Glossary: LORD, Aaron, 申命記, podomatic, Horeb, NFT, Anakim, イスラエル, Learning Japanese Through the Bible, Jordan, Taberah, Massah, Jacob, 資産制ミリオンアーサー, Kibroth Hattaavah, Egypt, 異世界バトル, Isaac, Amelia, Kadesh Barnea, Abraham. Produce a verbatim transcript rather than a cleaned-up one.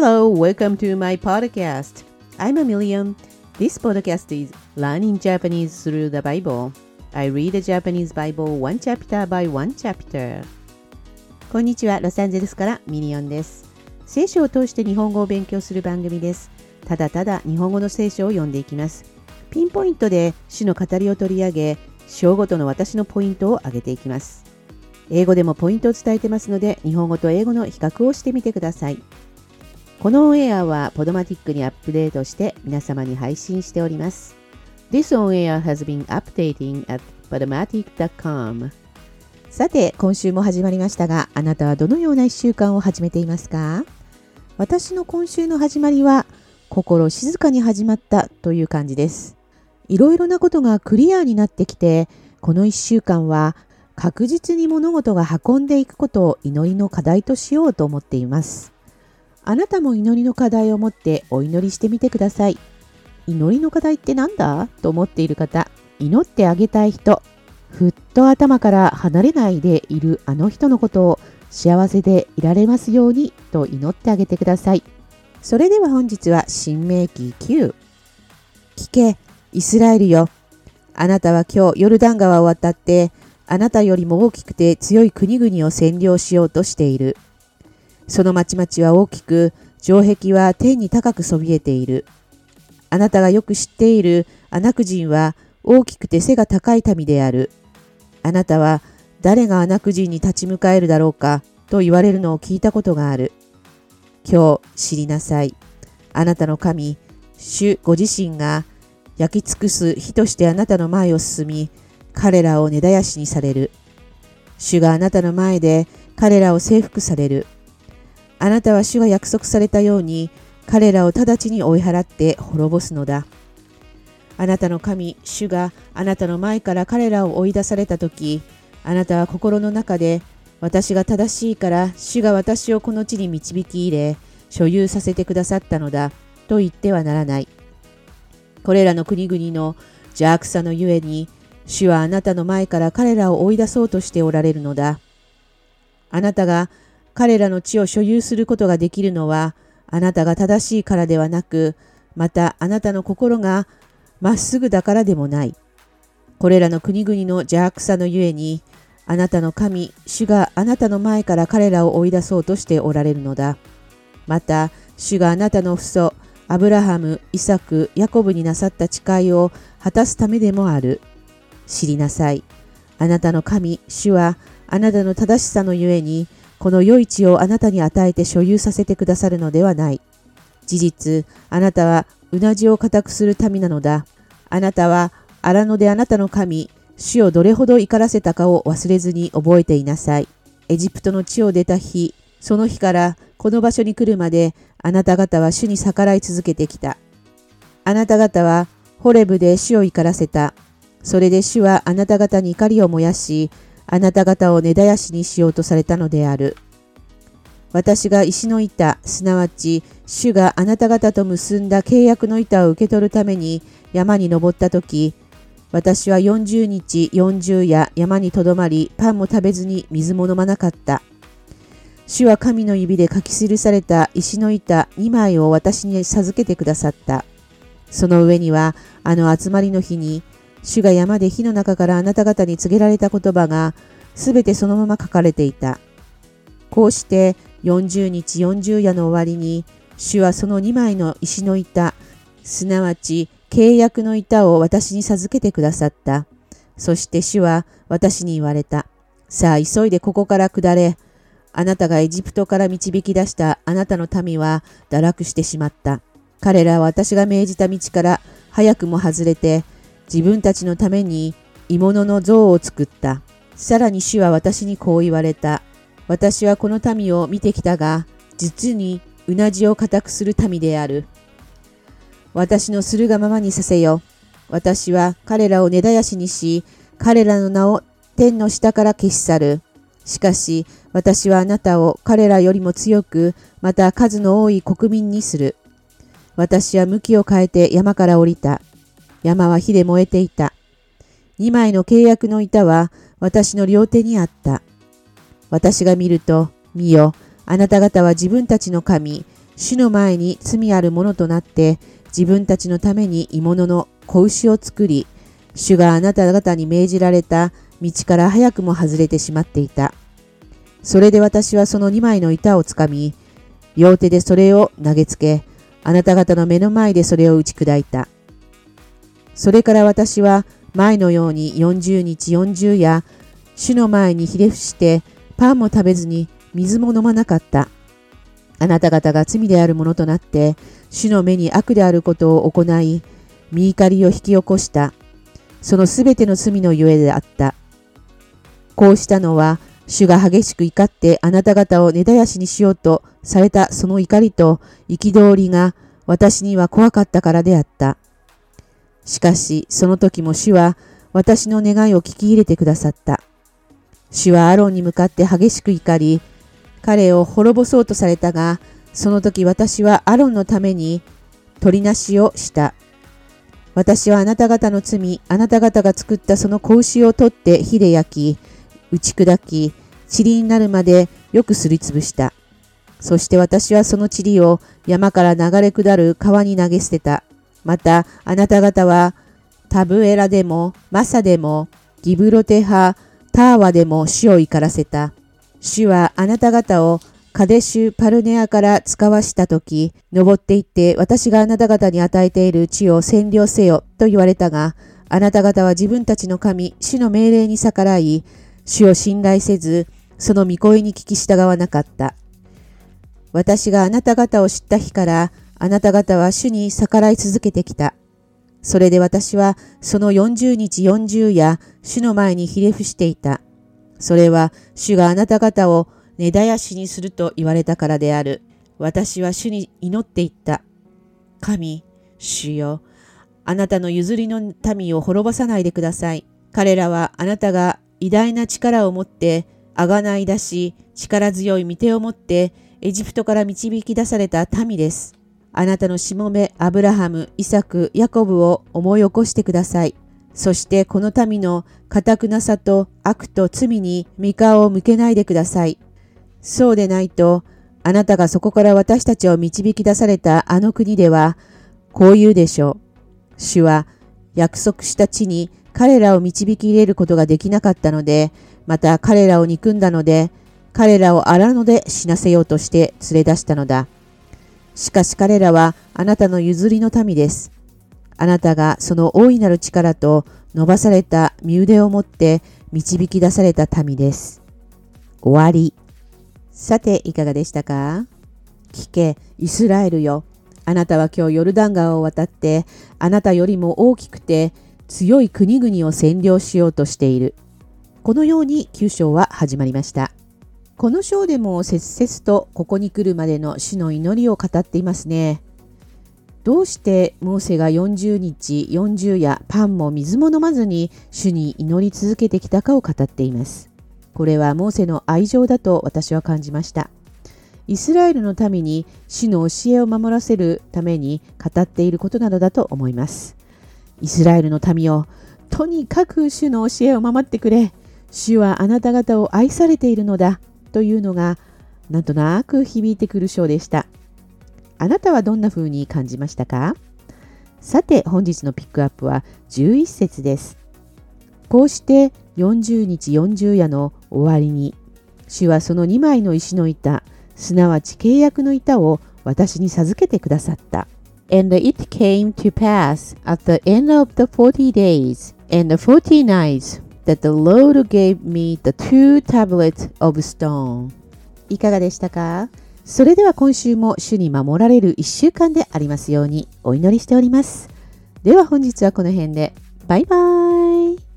Hello, welcome to my podcast. I'm Amelia. This podcast is Learning Japanese Through the Bible. I read the Japanese Bible one chapter by one chapter. こんにちは、ロサンゼルスからミリオンです。聖書を通して日本語を勉強する番組です。ただただ日本語の聖書を読んでいきます。ピンポイントで主の語りを取り上げ、章ごとの私のポイントを上げていきます。英語でもポイントを伝えてますので、日本語と英語の比較をしてみてください。このオンエアはポドマティックにアップデートして皆様に配信しております。This on air has been updating at podomatic ドット com。 さて、今週も始まりましたが、あなたはどのようないっしゅうかんを始めていますか？私の今週の始まりは、心静かに始まったという感じです。いろいろなことがクリアになってきて、このいっしゅうかんは確実に物事が運んでいくことを祈りの課題としようと思っています。あなたも祈りの課題を持ってお祈りしてみてください。祈りの課題ってなんだと思っている方、祈ってあげたい人、ふっと頭から離れないでいるあの人のことを幸せでいられますようにと祈ってあげてください。それでは本日は申命記きゅう。聞け、イスラエルよ。あなたは今日ヨルダン川を渡って、あなたよりも大きくて強い国々を占領しようとしている。その町々は大きく、城壁は天に高くそびえている。あなたがよく知っているアナク人は大きくて背が高い民である。あなたは誰がアナク人に立ち向かえるだろうかと言われるのを聞いたことがある。今日知りなさい。あなたの神、主ご自身が焼き尽くす火としてあなたの前を進み、彼らを根絶やしにされる。主があなたの前で彼らを征服される。あなたは主が約束されたように、彼らを直ちに追い払って滅ぼすのだ。あなたの神、主があなたの前から彼らを追い出されたとき、あなたは心の中で、私が正しいから主が私をこの地に導き入れ、所有させてくださったのだ、と言ってはならない。これらの国々の邪悪さのゆえに、主はあなたの前から彼らを追い出そうとしておられるのだ。あなたが、彼らの地を所有することができるのは、あなたが正しいからではなく、またあなたの心がまっすぐだからでもない。これらの国々の邪悪さのゆえに、あなたの神、主があなたの前から彼らを追い出そうとしておられるのだ。また、主があなたの父祖、アブラハム、イサク、ヤコブになさった誓いを果たすためでもある。知りなさい。あなたの神、主はあなたの正しさのゆえに、この良い地をあなたに与えて所有させてくださるのではない。事実、あなたはうなじを固くする民なのだ。あなたは荒野であなたの神、主をどれほど怒らせたかを忘れずに覚えていなさい。エジプトの地を出た日、その日からこの場所に来るまで、あなた方は主に逆らい続けてきた。あなた方はホレブで主を怒らせた。それで主はあなた方に怒りを燃やし、あなた方を根絶やしにしようとされたのである。私が石の板、すなわち主があなた方と結んだ契約の板を受け取るために山に登ったとき、私はよんじゅうにちよんじゅう夜山にとどまり、パンも食べずに水も飲まなかった。主は神の指で書き記された石の板にまいを私に授けてくださった。その上には、あの集まりの日に、主が山で火の中からあなた方に告げられた言葉がすべてそのまま書かれていた。こうしてよんじゅうにちよんじゅう夜の終わりに、主はそのにまいの石の板、すなわち契約の板を私に授けてくださった。そして主は私に言われた。さあ急いでここから下れ。あなたがエジプトから導き出したあなたの民は堕落してしまった。彼らは私が命じた道から早くも外れて、自分たちのために鋳物の像を作った。さらに主は私にこう言われた。私はこの民を見てきたが、実にうなじを固くする民である。私のするがままにさせよ。私は彼らを根絶やしにし、彼らの名を天の下から消し去る。しかし、私はあなたを彼らよりも強く、また数の多い国民にする。私は向きを変えて山から降りた。山は火で燃えていた。二枚の契約の板は私の両手にあった。私が見ると、見よ、あなた方は自分たちの神、主の前に罪あるものとなって、自分たちのために鋳物の子牛を作り、主があなた方に命じられた道から早くも外れてしまっていた。それで私はその二枚の板をつかみ、両手でそれを投げつけ、あなた方の目の前でそれを打ち砕いた。それから私は前のように四十日四十夜、主の前にひれ伏して、パンも食べずに水も飲まなかった。あなた方が罪であるものとなって、主の目に悪であることを行い、御怒りを引き起こした。そのすべての罪のゆえであった。こうしたのは、主が激しく怒ってあなた方を根絶やしにしようとされたその怒りと憤りが私には怖かったからであった。しかし、その時も主は私の願いを聞き入れてくださった。主はアロンに向かって激しく怒り、彼を滅ぼそうとされたが、その時私はアロンのために取りなしをした。私はあなた方の罪、あなた方が作ったその子牛を取って火で焼き、打ち砕き、塵になるまでよくすりつぶした。そして私はその塵を山から流れ下る川に投げ捨てた。またあなた方はタブエラでもマサでもギブロテハ、ターワでも主を怒らせた。主はあなた方をカデシュ・パルネアから使わしたとき、登っていって私があなた方に与えている地を占領せよと言われたが、あなた方は自分たちの神、主の命令に逆らい、主を信頼せず、その御声に聞き従わなかった。私があなた方を知った日から、あなた方は主に逆らい続けてきた。それで私は、そのよんじゅうにちよんじゅう夜、主の前にひれ伏していた。それは、主があなた方を根絶やしにすると言われたからである。私は主に祈っていった。神、主よ、あなたの譲りの民を滅ぼさないでください。彼らはあなたが、偉大な力を持って、贖い出し、力強い御手を持って、エジプトから導き出された民です。あなたのしもべ、アブラハム、イサク、ヤコブを思い起こしてください。そしてこの民の堅くなさと悪と罪に御顔を向けないでください。そうでないと、あなたがそこから私たちを導き出されたあの国では、こう言うでしょう。主は約束した地に、彼らを導き入れることができなかったので、また彼らを憎んだので、彼らを荒野で死なせようとして連れ出したのだ。しかし彼らはあなたの譲りの民です。あなたがその大いなる力と伸ばされた身腕を持って導き出された民です。終わり。さていかがでしたか？聞け、イスラエルよ。あなたは今日ヨルダン川を渡って、あなたよりも大きくて、強い国々を占領しようとしている。このようにきゅう章は始まりました。この章でも切々とここに来るまでの主の祈りを語っていますね。どうしてモーセがよんじゅうにちよんじゅう夜パンも水も飲まずに主に祈り続けてきたかを語っています。これはモーセの愛情だと私は感じました。イスラエルの民に主の教えを守らせるために語っていることなどだと思います。イスラエルの民よ、とにかく主の教えを守ってくれ。主はあなた方を愛されているのだ。というのが、なんとなく響いてくる章でした。あなたはどんな風に感じましたか？さて、本日のピックアップはじゅういっ節です。こうしてよんじゅうにちよんじゅう夜の終わりに、主はそのにまいの石の板、すなわち契約の板を私に授けてくださった。And it came to pass at the end of the forty days and the forty nights that the Lord gave me the two tablets of stone. いかがでしたか？それでは今週も主に守られるいっしゅうかんでありますようにお祈りしております。では本日はこの辺で。バイバイ。